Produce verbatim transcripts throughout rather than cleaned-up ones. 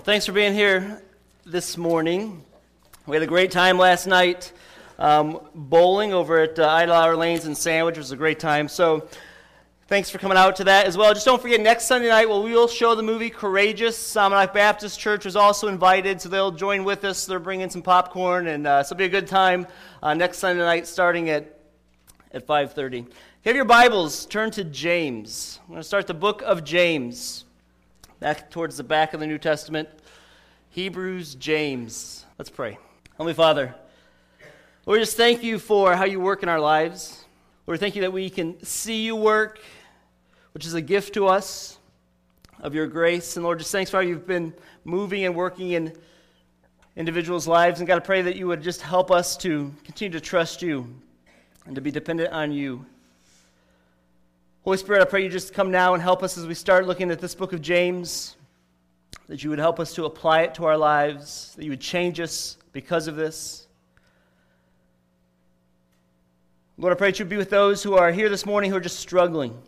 Well, thanks for being here this morning. We had a great time last night um, bowling over at uh, Idle Hour Lanes in Sandwich. It was a great time. So thanks for coming out to that as well. Just don't forget, next Sunday night, well, we will show the movie Courageous. Samanak Baptist Church was also invited, so they'll join with us. They're bringing some popcorn, and uh, so it'll be a good time uh, next Sunday night starting at, at five thirty. If you have your Bibles, turn to James. I'm going to start the book of James. Back towards the back of the New Testament, Hebrews, James. Let's pray. Heavenly Father, Lord, we just thank you for how you work in our lives. Lord, thank you that we can see you work, which is a gift to us of your grace. And Lord, just thanks for how you've been moving and working in individuals' lives. And God, I pray that you would just help us to continue to trust you and to be dependent on you. Holy Spirit, I pray you just come now and help us as we start looking at this book of James, that you would help us to apply it to our lives, that you would change us because of this. Lord, I pray that you would be with those who are here this morning who are just struggling.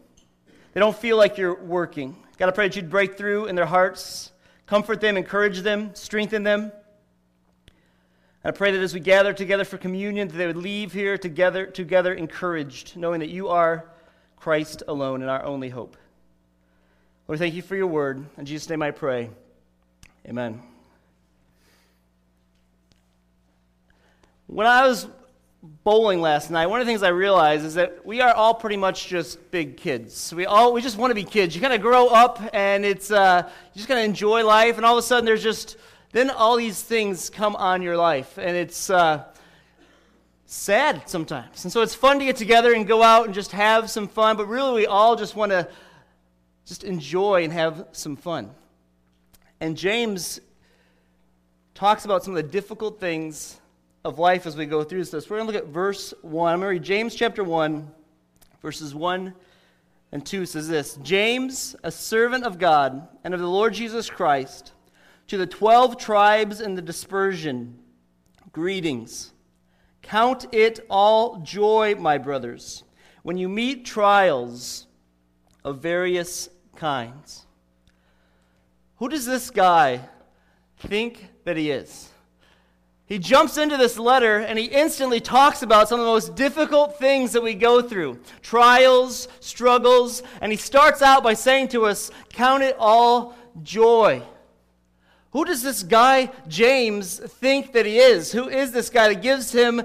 They don't feel like you're working. God, I pray that you'd break through in their hearts, comfort them, encourage them, strengthen them. I pray that as we gather together for communion, that they would leave here together, together encouraged, knowing that you are Christ alone and our only hope. Lord, thank you for your word. In Jesus' name I pray. Amen. When I was bowling last night, one of the things I realized is that we are all pretty much just big kids. We all we just want to be kids. You kind of grow up and it's uh, you just kind of enjoy life, and all of a sudden there's just, then all these things come on your life, and it's uh, sad sometimes. And so it's fun to get together and go out and just have some fun, but really we all just want to just enjoy and have some fun. And James talks about some of the difficult things of life as we go through this. We're going to look at verse one. I'm going to read James chapter one, verses one and two. It says this: James, a servant of God and of the Lord Jesus Christ, to the twelve tribes in the dispersion, greetings. Count it all joy, my brothers, when you meet trials of various kinds. Who does this guy think that he is? He jumps into this letter and he instantly talks about some of the most difficult things that we go through. Trials, struggles, and he starts out by saying to us, count it all joy. Who does this guy, James, think that he is? Who is this guy that gives him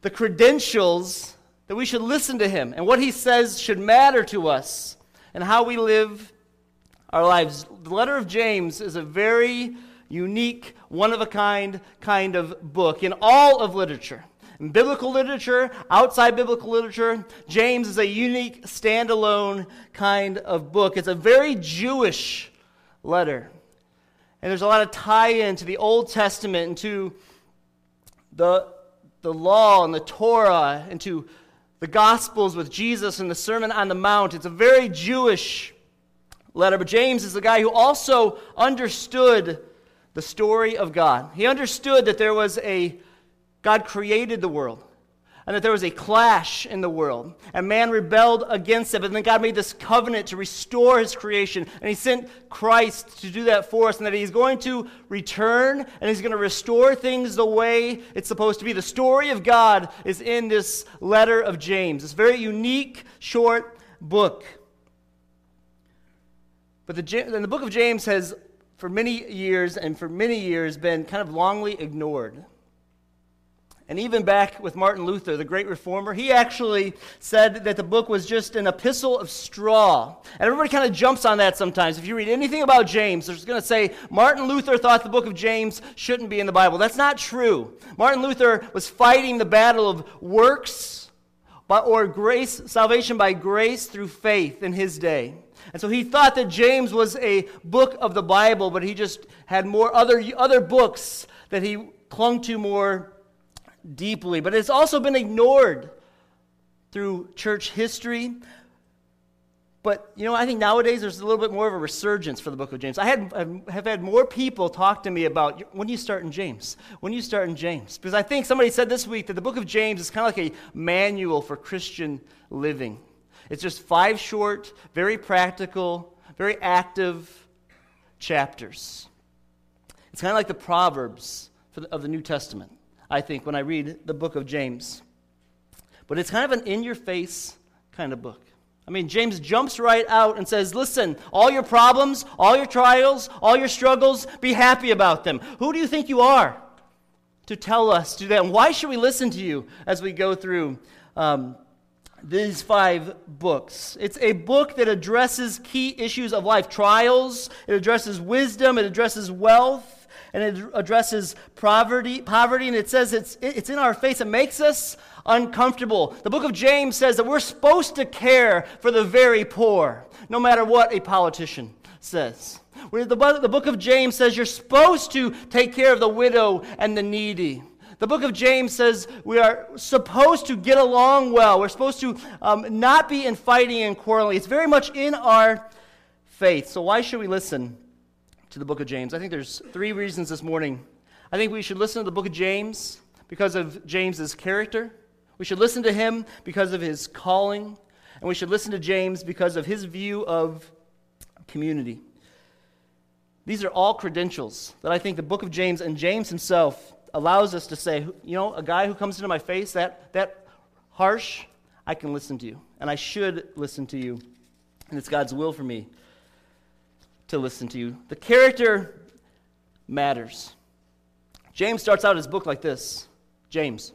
the credentials that we should listen to him? And what he says should matter to us and how we live our lives. The letter of James is a very unique, one-of-a-kind kind of book in all of literature. In biblical literature, outside biblical literature, James is a unique, standalone kind of book. It's a very Jewish letter. And there's a lot of tie-in to the Old Testament and to the, the law and the Torah and to the Gospels with Jesus and the Sermon on the Mount. It's a very Jewish letter, but James is the guy who also understood the story of God. He understood that there was a, God created the world, and that there was a clash in the world, and man rebelled against it. But then God made this covenant to restore his creation, and he sent Christ to do that for us, and that he's going to return, and he's going to restore things the way it's supposed to be. The story of God is in this letter of James. It's a very unique, short book. But the, and the book of James has, for many years, and for many years, been kind of longly ignored. And even back with Martin Luther, the great reformer, he actually said that the book was just an epistle of straw. And everybody kind of jumps on that sometimes. If you read anything about James, they're just going to say, Martin Luther thought the book of James shouldn't be in the Bible. That's not true. Martin Luther was fighting the battle of works by, or grace, salvation by grace through faith in his day. And so he thought that James was a book of the Bible, but he just had more other, other books that he clung to more deeply, but it's also been ignored through church history. But, you know, I think nowadays there's a little bit more of a resurgence for the book of James. I had, have had more people talk to me about, when do you start in James? When do you start in James? Because I think somebody said this week that the book of James is kind of like a manual for Christian living. It's just five short, very practical, very active chapters. It's kind of like the Proverbs of the New Testament, I think, when I read the book of James. But it's kind of an in-your-face kind of book. I mean, James jumps right out and says, listen, all your problems, all your trials, all your struggles, be happy about them. Who do you think you are to tell us to do that? And why should we listen to you as we go through um, these five books? It's a book that addresses key issues of life. Trials, it addresses wisdom, it addresses wealth. And it addresses poverty, poverty, and it says it's it's in our face. It makes us uncomfortable. The book of James says that we're supposed to care for the very poor, no matter what a politician says. The, the book of James says you're supposed to take care of the widow and the needy. The book of James says we are supposed to get along well. We're supposed to um, not be in fighting and quarreling. It's very much in our faith. So why should we listen to the book of James? I think there's three reasons this morning. I think we should listen to the book of James because of James's character. We should listen to him because of his calling. And we should listen to James because of his view of community. These are all credentials that I think the book of James and James himself allows us to say, you know, a guy who comes into my face that that harsh, I can listen to you. And I should listen to you. And it's God's will for me to listen to you. The character matters. James starts out his book like this. James.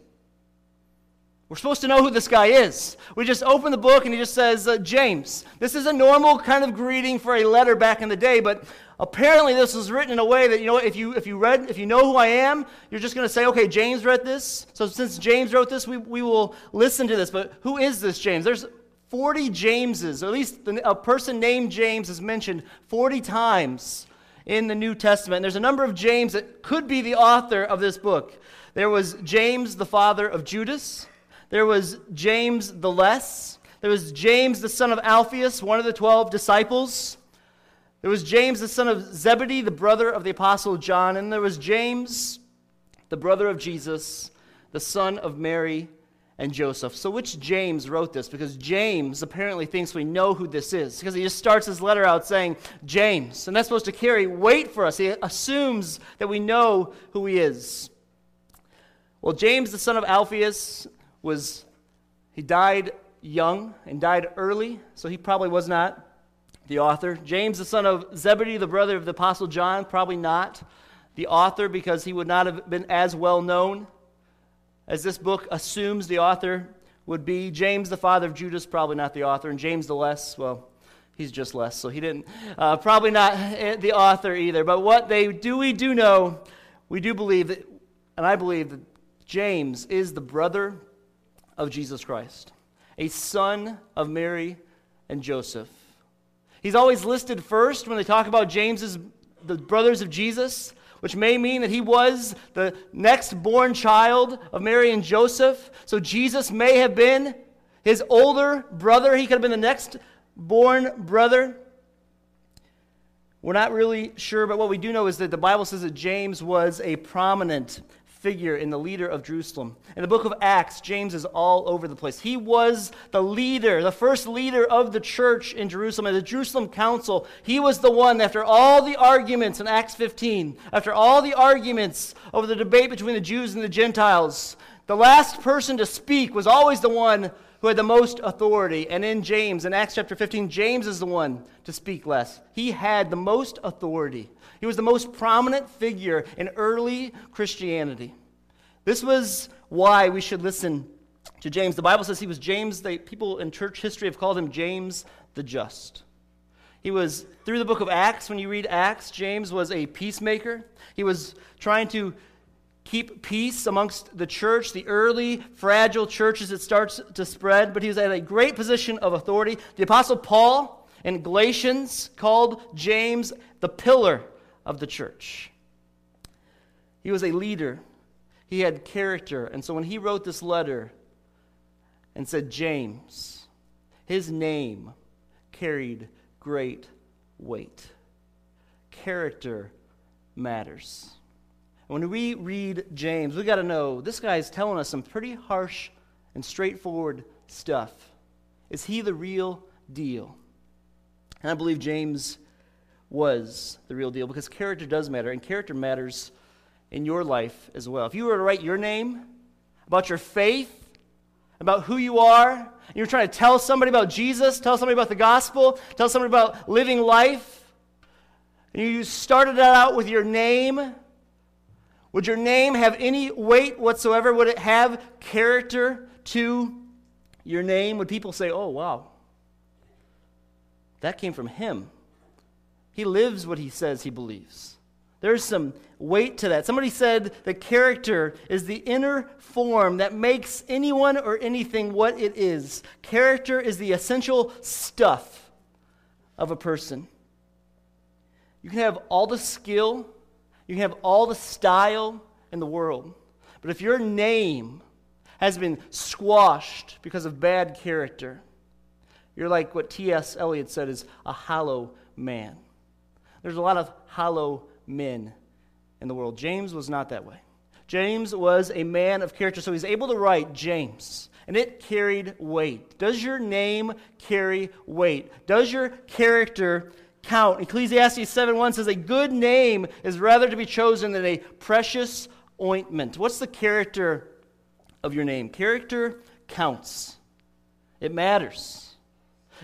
We're supposed to know who this guy is. We just open the book and he just says, uh, James. This is a normal kind of greeting for a letter back in the day, but apparently this was written in a way that, you know, if you if you read, if you know who I am, you're just going to say, okay, James wrote this. So since James wrote this, we, we will listen to this. But who is this James? There's forty Jameses, or at least a person named James is mentioned forty times in the New Testament. And there's a number of James that could be the author of this book. There was James, the father of Judas. There was James the Less. There was James, the son of Alphaeus, one of the twelve disciples. There was James, the son of Zebedee, the brother of the Apostle John. And there was James, the brother of Jesus, the son of Mary and Joseph. So which James wrote this? Because James apparently thinks we know who this is, because he just starts his letter out saying, James. And that's supposed to carry weight for us. He assumes that we know who he is. Well, James, the son of Alphaeus, was, he died young and died early, so he probably was not the author. James, the son of Zebedee, the brother of the Apostle John, probably not the author, because he would not have been as well known as this book assumes the author would be. James, the father of Judas, probably not the author. And James the Less, well, he's just less, so he didn't, uh, probably not the author either. But what they do, we do know, we do believe, that, and I believe that James is the brother of Jesus Christ, a son of Mary and Joseph. He's always listed first when they talk about James's, the brothers of Jesus, which may mean that he was the next born child of Mary and Joseph. So Jesus may have been his older brother. He could have been the next born brother. We're not really sure, but what we do know is that the Bible says that James was a prominent figure in the leader of Jerusalem. In the book of Acts, James is all over the place. He was the leader, the first leader of the church in Jerusalem, at the Jerusalem Council. He was the one, after all the arguments in Acts fifteen, after all the arguments over the debate between the Jews and the Gentiles, the last person to speak was always the one who had the most authority. And in James, in Acts chapter fifteen, James is the one to speak less. He had the most authority. He was the most prominent figure in early Christianity. This was why we should listen to James. The Bible says he was James. They, people in church history have called him James the Just. He was, through the book of Acts, when you read Acts, James was a peacemaker. He was trying to keep peace amongst the church, the early fragile churches that starts to spread, but he was at a great position of authority. The Apostle Paul in Galatians called James the pillar of the church. He was a leader. He had character. And so when he wrote this letter and said James, his name carried great weight. Character matters. And when we read James, we got to know this guy is telling us some pretty harsh and straightforward stuff. Is he the real deal? And I believe James was the real deal, because character does matter, and character matters in your life as well. If you were to write your name, about your faith, about who you are, and you're trying to tell somebody about Jesus, tell somebody about the gospel, tell somebody about living life, and you started out with your name, would your name have any weight whatsoever? Would it have character to your name? Would people say, oh, wow, that came from him? He lives what he says he believes. There's some weight to that. Somebody said that character is the inner form that makes anyone or anything what it is. Character is the essential stuff of a person. You can have all the skill, you can have all the style in the world, but if your name has been squashed because of bad character, you're like what T S Eliot said is a hollow man. There's a lot of hollow men in the world. James was not that way. James was a man of character, so he's able to write James, and it carried weight. Does your name carry weight? Does your character count? Ecclesiastes seven one says, a good name is rather to be chosen than a precious ointment. What's the character of your name? Character counts. It matters.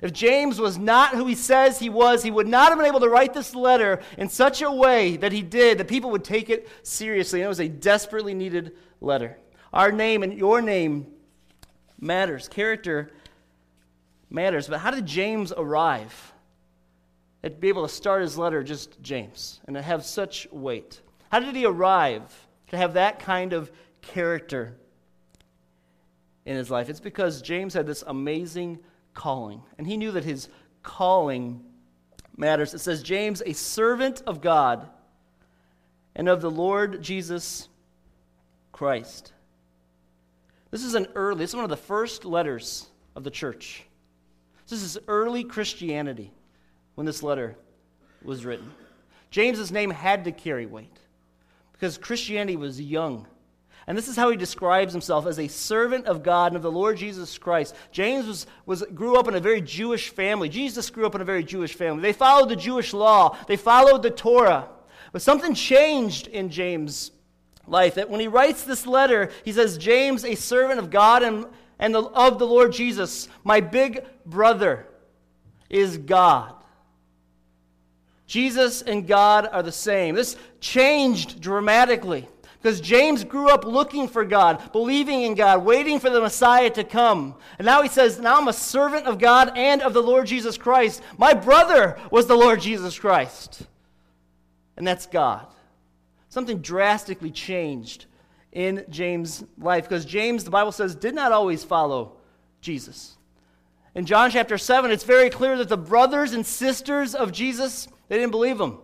If James was not who he says he was, he would not have been able to write this letter in such a way that he did, that people would take it seriously. And it was a desperately needed letter. Our name and your name matters. Character matters. But how did James arrive at be able to start his letter just James and to have such weight? How did he arrive to have that kind of character in his life? It's because James had this amazing calling, and he knew that his calling matters. It says, James, a servant of God and of the Lord Jesus Christ. This is an early, this is one of the first letters of the church. This is early Christianity when this letter was written. James's name had to carry weight because Christianity was young. And this is how he describes himself, as a servant of God and of the Lord Jesus Christ. James was, was grew up in a very Jewish family. Jesus grew up in a very Jewish family. They followed the Jewish law. They followed the Torah. But something changed in James' life, that when he writes this letter, he says, James, a servant of God and, and the, of the Lord Jesus, my big brother is God. Jesus and God are the same. This changed dramatically, because James grew up looking for God, believing in God, waiting for the Messiah to come. And now he says, now I'm a servant of God and of the Lord Jesus Christ. My brother was the Lord Jesus Christ. And that's God. Something drastically changed in James' life, because James, the Bible says, did not always follow Jesus. In John chapter seven, it's very clear that the brothers and sisters of Jesus, they didn't believe him.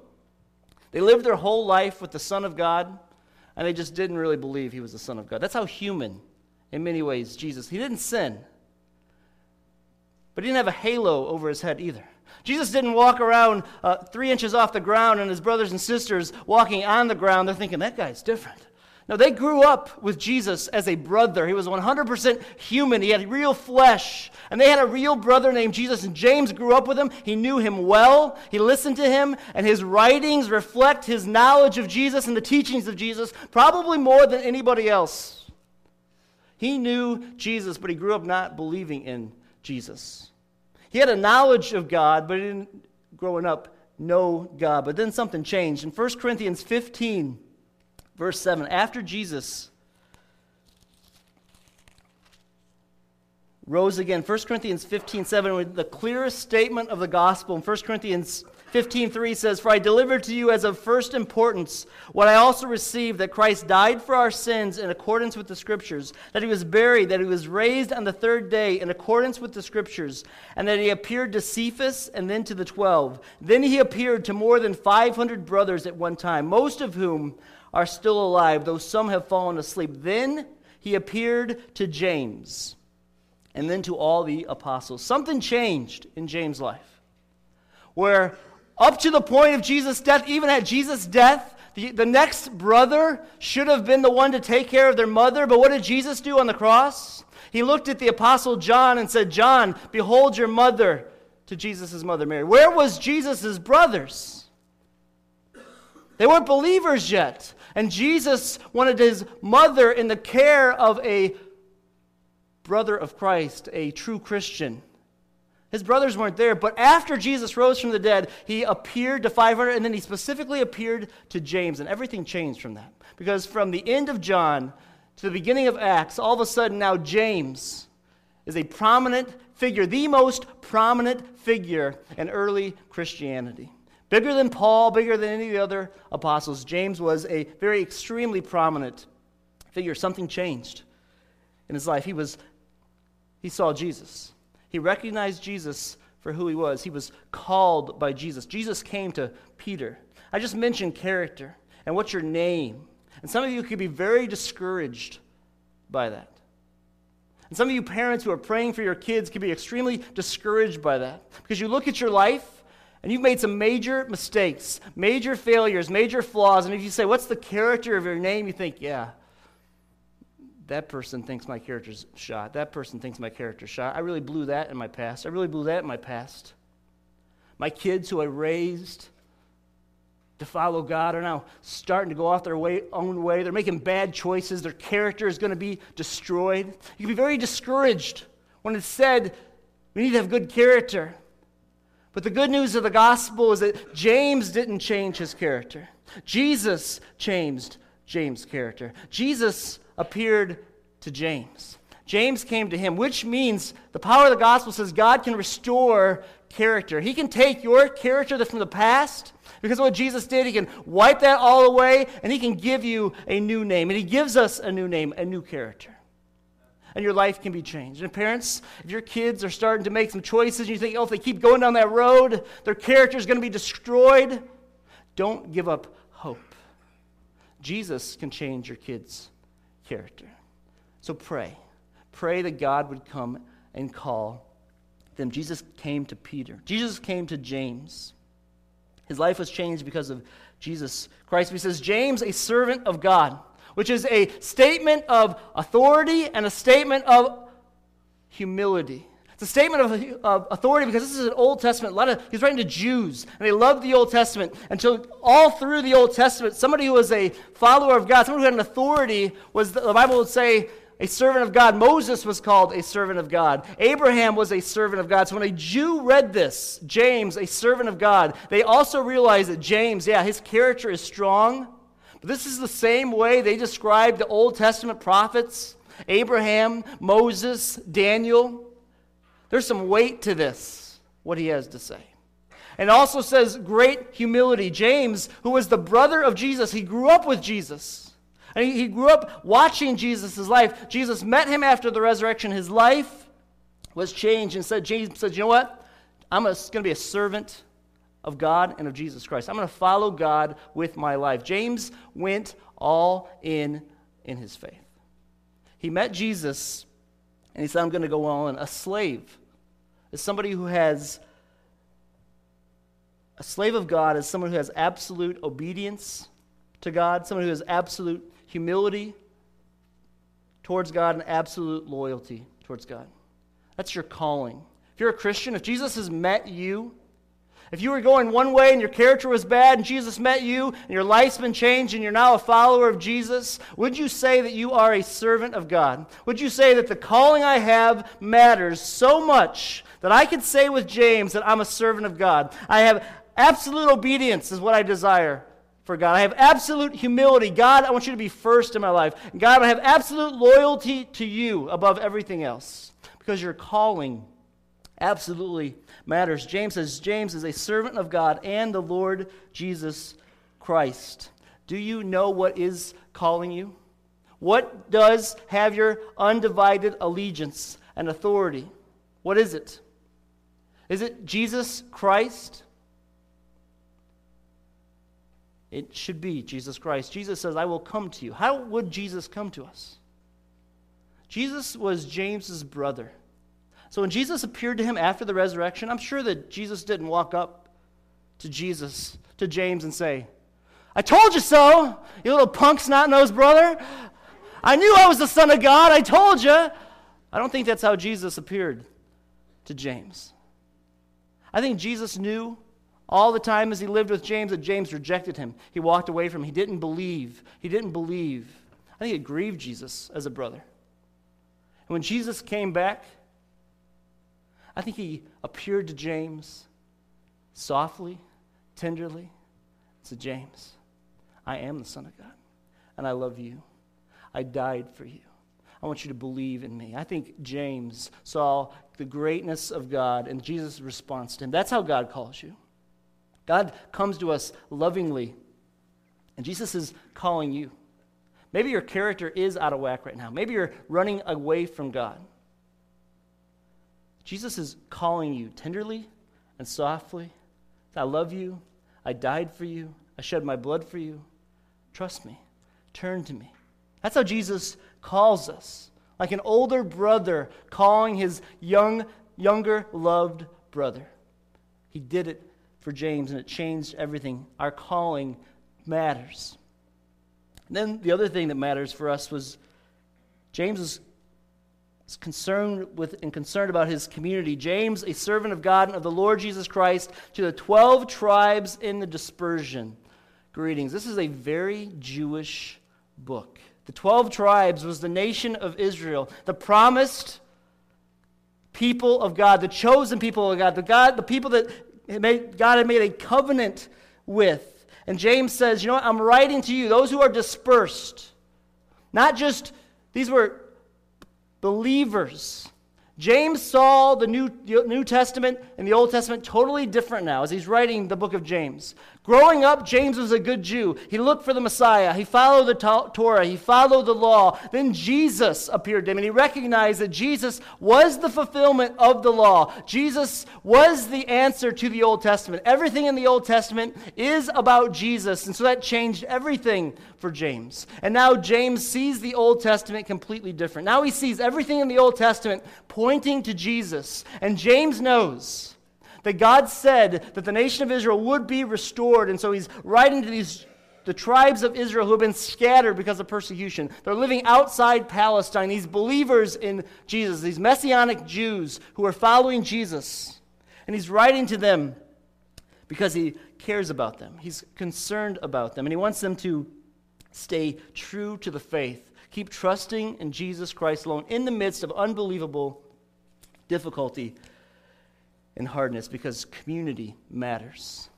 They lived their whole life with the Son of God, and they just didn't really believe he was the Son of God. That's how human, in many ways, Jesus. He didn't sin, but he didn't have a halo over his head either. Jesus didn't walk around uh, three inches off the ground, and his brothers and sisters walking on the ground, they're thinking, that guy's different. No, they grew up with Jesus as a brother. He was one hundred percent human. He had real flesh, and they had a real brother named Jesus, and James grew up with him. He knew him well. He listened to him, and his writings reflect his knowledge of Jesus and the teachings of Jesus probably more than anybody else. He knew Jesus, but he grew up not believing in Jesus. He had a knowledge of God, but he didn't, growing up, know God. But then something changed. In First Corinthians fifteen, verse seven, after Jesus rose again. First Corinthians fifteen seven, with the clearest statement of the gospel. In First Corinthians fifteen three says, for I delivered to you as of first importance what I also received, that Christ died for our sins in accordance with the Scriptures, that he was buried, that he was raised on the third day in accordance with the Scriptures, and that he appeared to Cephas and then to the twelve. Then he appeared to more than five hundred brothers at one time, most of whom are still alive, though some have fallen asleep. Then he appeared to James, and then to all the apostles. Something changed in James' life, where up to the point of Jesus' death, even at Jesus' death, the, the next brother should have been the one to take care of their mother. But what did Jesus do on the cross? He looked at the apostle John and said, John, behold your mother, to Jesus' mother Mary. Where was Jesus' brothers? They weren't believers yet. And Jesus wanted his mother in the care of a brother of Christ, a true Christian. His brothers weren't there, but after Jesus rose from the dead, he appeared to five hundred, and then he specifically appeared to James, and everything changed from that. Because from the end of John to the beginning of Acts, all of a sudden now James is a prominent figure, the most prominent figure in early Christianity. Bigger than Paul, bigger than any of the other apostles, James was a very extremely prominent figure. Something changed in his life. He was, he saw Jesus. He recognized Jesus for who he was. He was called by Jesus. Jesus came to Peter. I just mentioned character and what's your name. And some of you could be very discouraged by that. And some of you parents who are praying for your kids could be extremely discouraged by that. Because you look at your life and you've made some major mistakes, major failures, major flaws. And if you say, what's the character of your name? You think, yeah. That person thinks my character's shot. That person thinks my character's shot. I really blew that in my past. I really blew that in my past. My kids who I raised to follow God are now starting to go off their way, own way. They're making bad choices. Their character is going to be destroyed. You can be very discouraged when it's said we need to have good character. But the good news of the gospel is that James didn't change his character. Jesus changed James' character. Jesus appeared to James. James came to him, which means the power of the gospel says God can restore character. He can take your character that's from the past, because of what Jesus did, he can wipe that all away, and he can give you a new name. And he gives us a new name, a new character. And your life can be changed. And parents, if your kids are starting to make some choices, and you think, oh, if they keep going down that road, their character is going to be destroyed, don't give up hope. Jesus can change your kids' character. So pray. Pray that God would come and call them. Jesus came to Peter. Jesus came to James. His life was changed because of Jesus Christ. He says, James, a servant of God, which is a statement of authority and a statement of humility. It's a statement of, of authority because this is an Old Testament. A lot of, he's writing to Jews, and they loved the Old Testament. And so all through the Old Testament, somebody who was a follower of God, someone who had an authority, was the Bible would say, a servant of God. Moses was called a servant of God. Abraham was a servant of God. So when a Jew read this, James, a servant of God, they also realized that James, yeah, his character is strong. But this is the same way they described the Old Testament prophets, Abraham, Moses, Daniel. There's some weight to this, what he has to say. And also says great humility. James, who was the brother of Jesus, he grew up with Jesus. And he grew up watching Jesus' life. Jesus met him after the resurrection. His life was changed. And said, James said, you know what? I'm going to be a servant of God and of Jesus Christ. I'm going to follow God with my life. James went all in in his faith. He met Jesus, and he said, I'm going to go all in. A slave is somebody who has, a slave of God is someone who has absolute obedience to God, someone who has absolute humility towards God and absolute loyalty towards God. That's your calling. If you're a Christian, if Jesus has met you, if you were going one way and your character was bad and Jesus met you and your life's been changed and you're now a follower of Jesus, would you say that you are a servant of God? Would you say that the calling I have matters so much that I could say with James that I'm a servant of God? I have absolute obedience is what I desire for God. I have absolute humility. God, I want you to be first in my life. God, I have absolute loyalty to you above everything else because your calling absolutely matters. James says, James is a servant of God and the Lord Jesus Christ. Do you know what is calling you? What does have your undivided allegiance and authority? What is it? Is it Jesus Christ? It should be Jesus Christ. Jesus says, I will come to you. How would Jesus come to us? Jesus was James's brother. So when Jesus appeared to him after the resurrection, I'm sure that Jesus didn't walk up to Jesus, to James, and say, I told you so, you little punk snot-nosed brother. I knew I was the Son of God. I told you. I don't think that's how Jesus appeared to James. I think Jesus knew All the time as he lived with James, that James rejected him. He walked away from him. He didn't believe. He didn't believe. I think it grieved Jesus as a brother. And when Jesus came back, I think he appeared to James softly, tenderly, and said, James, I am the Son of God, and I love you. I died for you. I want you to believe in me. I think James saw the greatness of God and Jesus' response to him. That's how God calls you. God comes to us lovingly, and Jesus is calling you. Maybe your character is out of whack right now. Maybe you're running away from God. Jesus is calling you tenderly and softly. I love you. I died for you. I shed my blood for you. Trust me. Turn to me. That's how Jesus calls us, like an older brother calling his young, younger loved brother. He did it for James, and it changed everything. Our calling matters. And then the other thing that matters for us was James was concerned with and concerned about his community. James, a servant of God and of the Lord Jesus Christ, to the twelve tribes in the dispersion. Greetings. This is a very Jewish book. The twelve tribes was the nation of Israel, the promised people of God, the chosen people of God, the God, the people that God had made a covenant with. And James says, you know what, I'm writing to you, those who are dispersed. Not just, these were believers. James saw the New, the New Testament and the Old Testament totally different now as he's writing the book of James. Growing up, James was a good Jew. He looked for the Messiah. He followed the to- Torah. He followed the law. Then Jesus appeared to him, and he recognized that Jesus was the fulfillment of the law. Jesus was the answer to the Old Testament. Everything in the Old Testament is about Jesus, and so that changed everything for James. And now James sees the Old Testament completely different. Now he sees everything in the Old Testament pointing Pointing to Jesus. And James knows that God said that the nation of Israel would be restored, and so he's writing to these the tribes of Israel who have been scattered because of persecution. They're living outside Palestine, these believers in Jesus, these Messianic Jews who are following Jesus. And he's writing to them because he cares about them. He's concerned about them, and he wants them to stay true to the faith. Keep trusting in Jesus Christ alone in the midst of unbelievable difficulty and hardness, because community matters.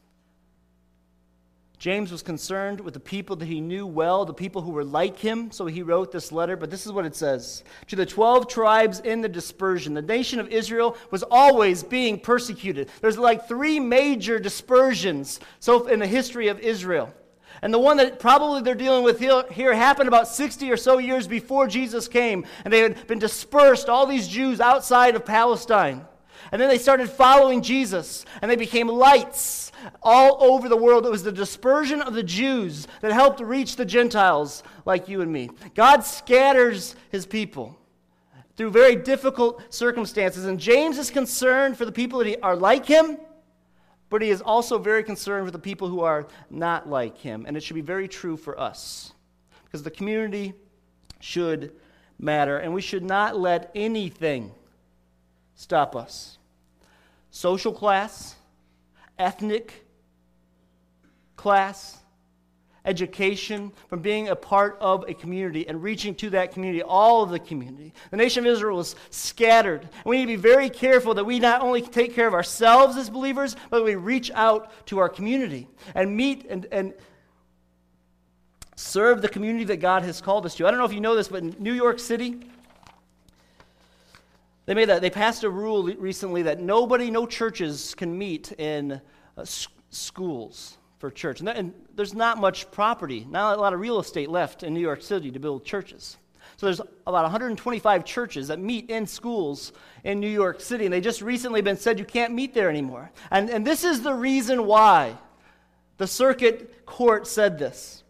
James was concerned with the people that he knew well, the people who were like him, so he wrote this letter, but this is what it says. To the twelve tribes in the dispersion, the nation of Israel was always being persecuted. There's like three major dispersions so in the history of Israel. And the one that probably they're dealing with here happened about sixty or so years before Jesus came. And they had been dispersed, all these Jews outside of Palestine. And then they started following Jesus. And they became lights all over the world. It was the dispersion of the Jews that helped reach the Gentiles like you and me. God scatters his people through very difficult circumstances. And James is concerned for the people that are like him. But he is also very concerned with the people who are not like him. And it should be very true for us, because the community should matter. And we should not let anything stop us. Social class, ethnic class, education, from being a part of a community and reaching to that community, all of the community. The nation of Israel was scattered. And we need to be very careful that we not only take care of ourselves as believers, but we reach out to our community and meet and, and serve the community that God has called us to. I don't know if you know this, but in New York City, they made that, they passed a rule recently that nobody, no churches can meet in uh, sc- schools. For church. And, that, and there's not much property, not a lot of real estate left in New York City to build churches. So there's about one hundred twenty-five churches that meet in schools in New York City, and they just recently been said you can't meet there anymore. And, and this is the reason why the circuit court said this.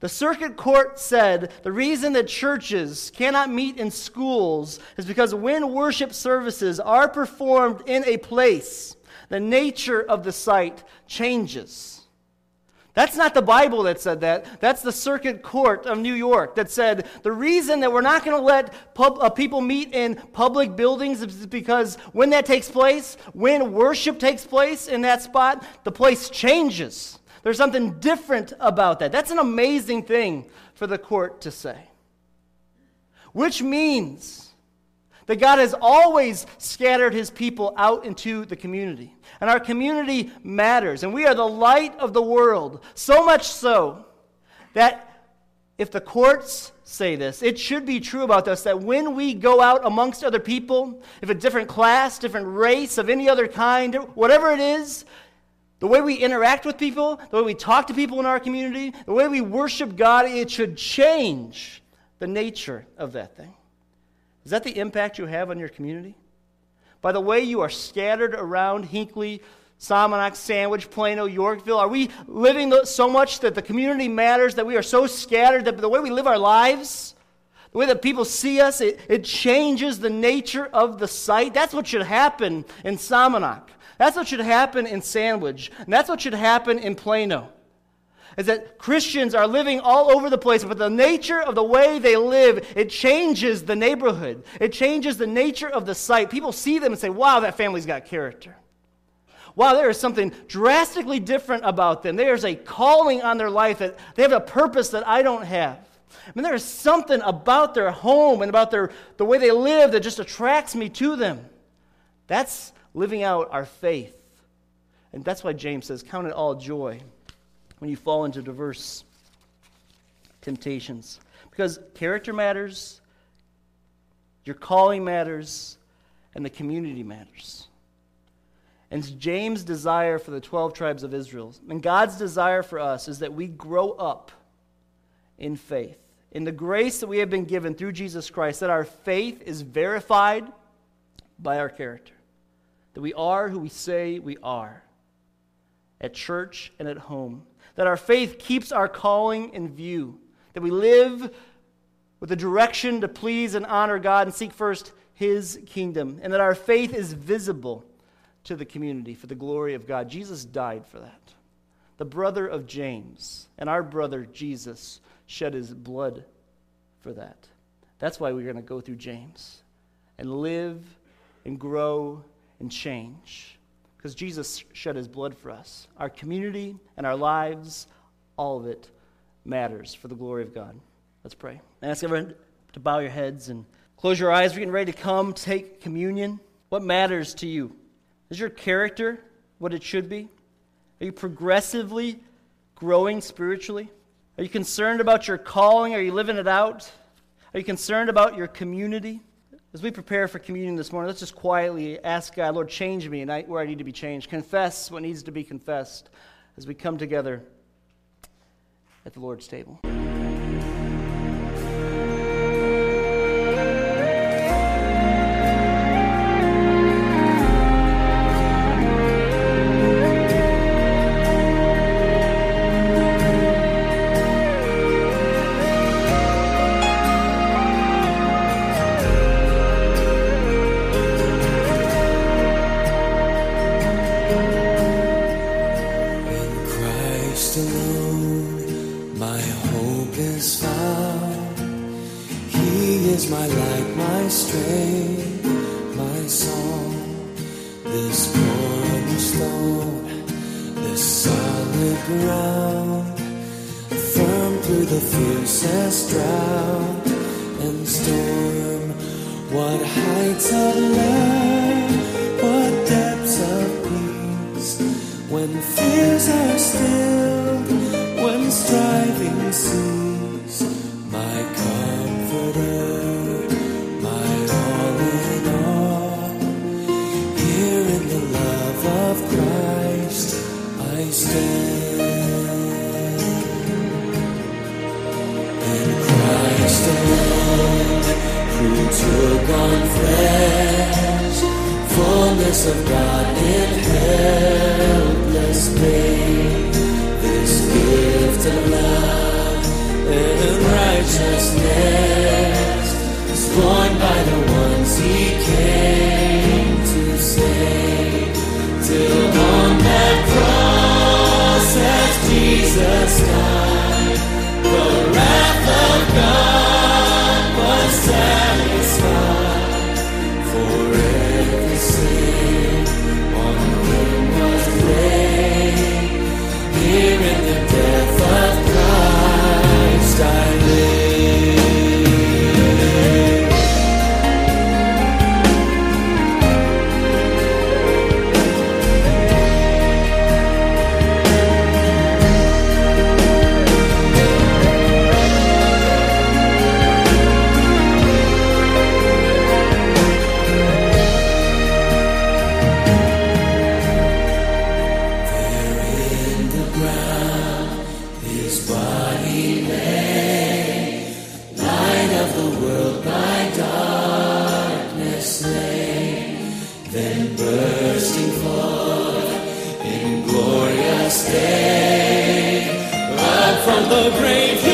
The circuit court said the reason that churches cannot meet in schools is because when worship services are performed in a place, the nature of the site changes. That's not the Bible that said that. That's the Circuit Court of New York that said the reason that we're not going to let pub, uh, people meet in public buildings is because when that takes place, when worship takes place in that spot, the place changes. There's something different about that. That's an amazing thing for the court to say. Which means that God has always scattered his people out into the community. And our community matters. And we are the light of the world. So much so that if the courts say this, it should be true about us that when we go out amongst other people, if a different class, different race, of any other kind, whatever it is, the way we interact with people, the way we talk to people in our community, the way we worship God, it should change the nature of that thing. Is that the impact you have on your community? By the way you are scattered around Hinkley, Samanak, Sandwich, Plano, Yorkville, are we living so much that the community matters, that we are so scattered that the way we live our lives, the way that people see us, it, it changes the nature of the site? That's what should happen in Samanak. That's what should happen in Sandwich. And that's what should happen in Plano. Is that Christians are living all over the place, but the nature of the way they live, it changes the neighborhood. It changes the nature of the site. People see them and say, wow, that family's got character. Wow, there is something drastically different about them. There is a calling on their life that they have a purpose that I don't have. I mean, there is something about their home and about their the way they live that just attracts me to them. That's living out our faith. And that's why James says, count it all joy when you fall into diverse temptations. Because character matters, your calling matters, and the community matters. And James' desire for the twelve tribes of Israel, and God's desire for us, is that we grow up in faith, in the grace that we have been given through Jesus Christ, that our faith is verified by our character. That we are who we say we are at church and at home. That our faith keeps our calling in view. That we live with a direction to please and honor God and seek first His kingdom. And that our faith is visible to the community for the glory of God. Jesus died for that. The brother of James and our brother Jesus shed his blood for that. That's why we're going to go through James and live and grow and change, because Jesus shed his blood for us. Our community and our lives, all of it matters for the glory of God. Let's pray. I ask everyone to bow your heads and close your eyes. We're getting ready to come take communion. What matters to you? Is your character what it should be? Are you progressively growing spiritually? Are you concerned about your calling? Are you living it out? Are you concerned about your community? As we prepare for communion this morning, let's just quietly ask God, Lord, change me and where I need to be changed. Confess what needs to be confessed as we come together at the Lord's table. Till on that cross, as Jesus on the grave.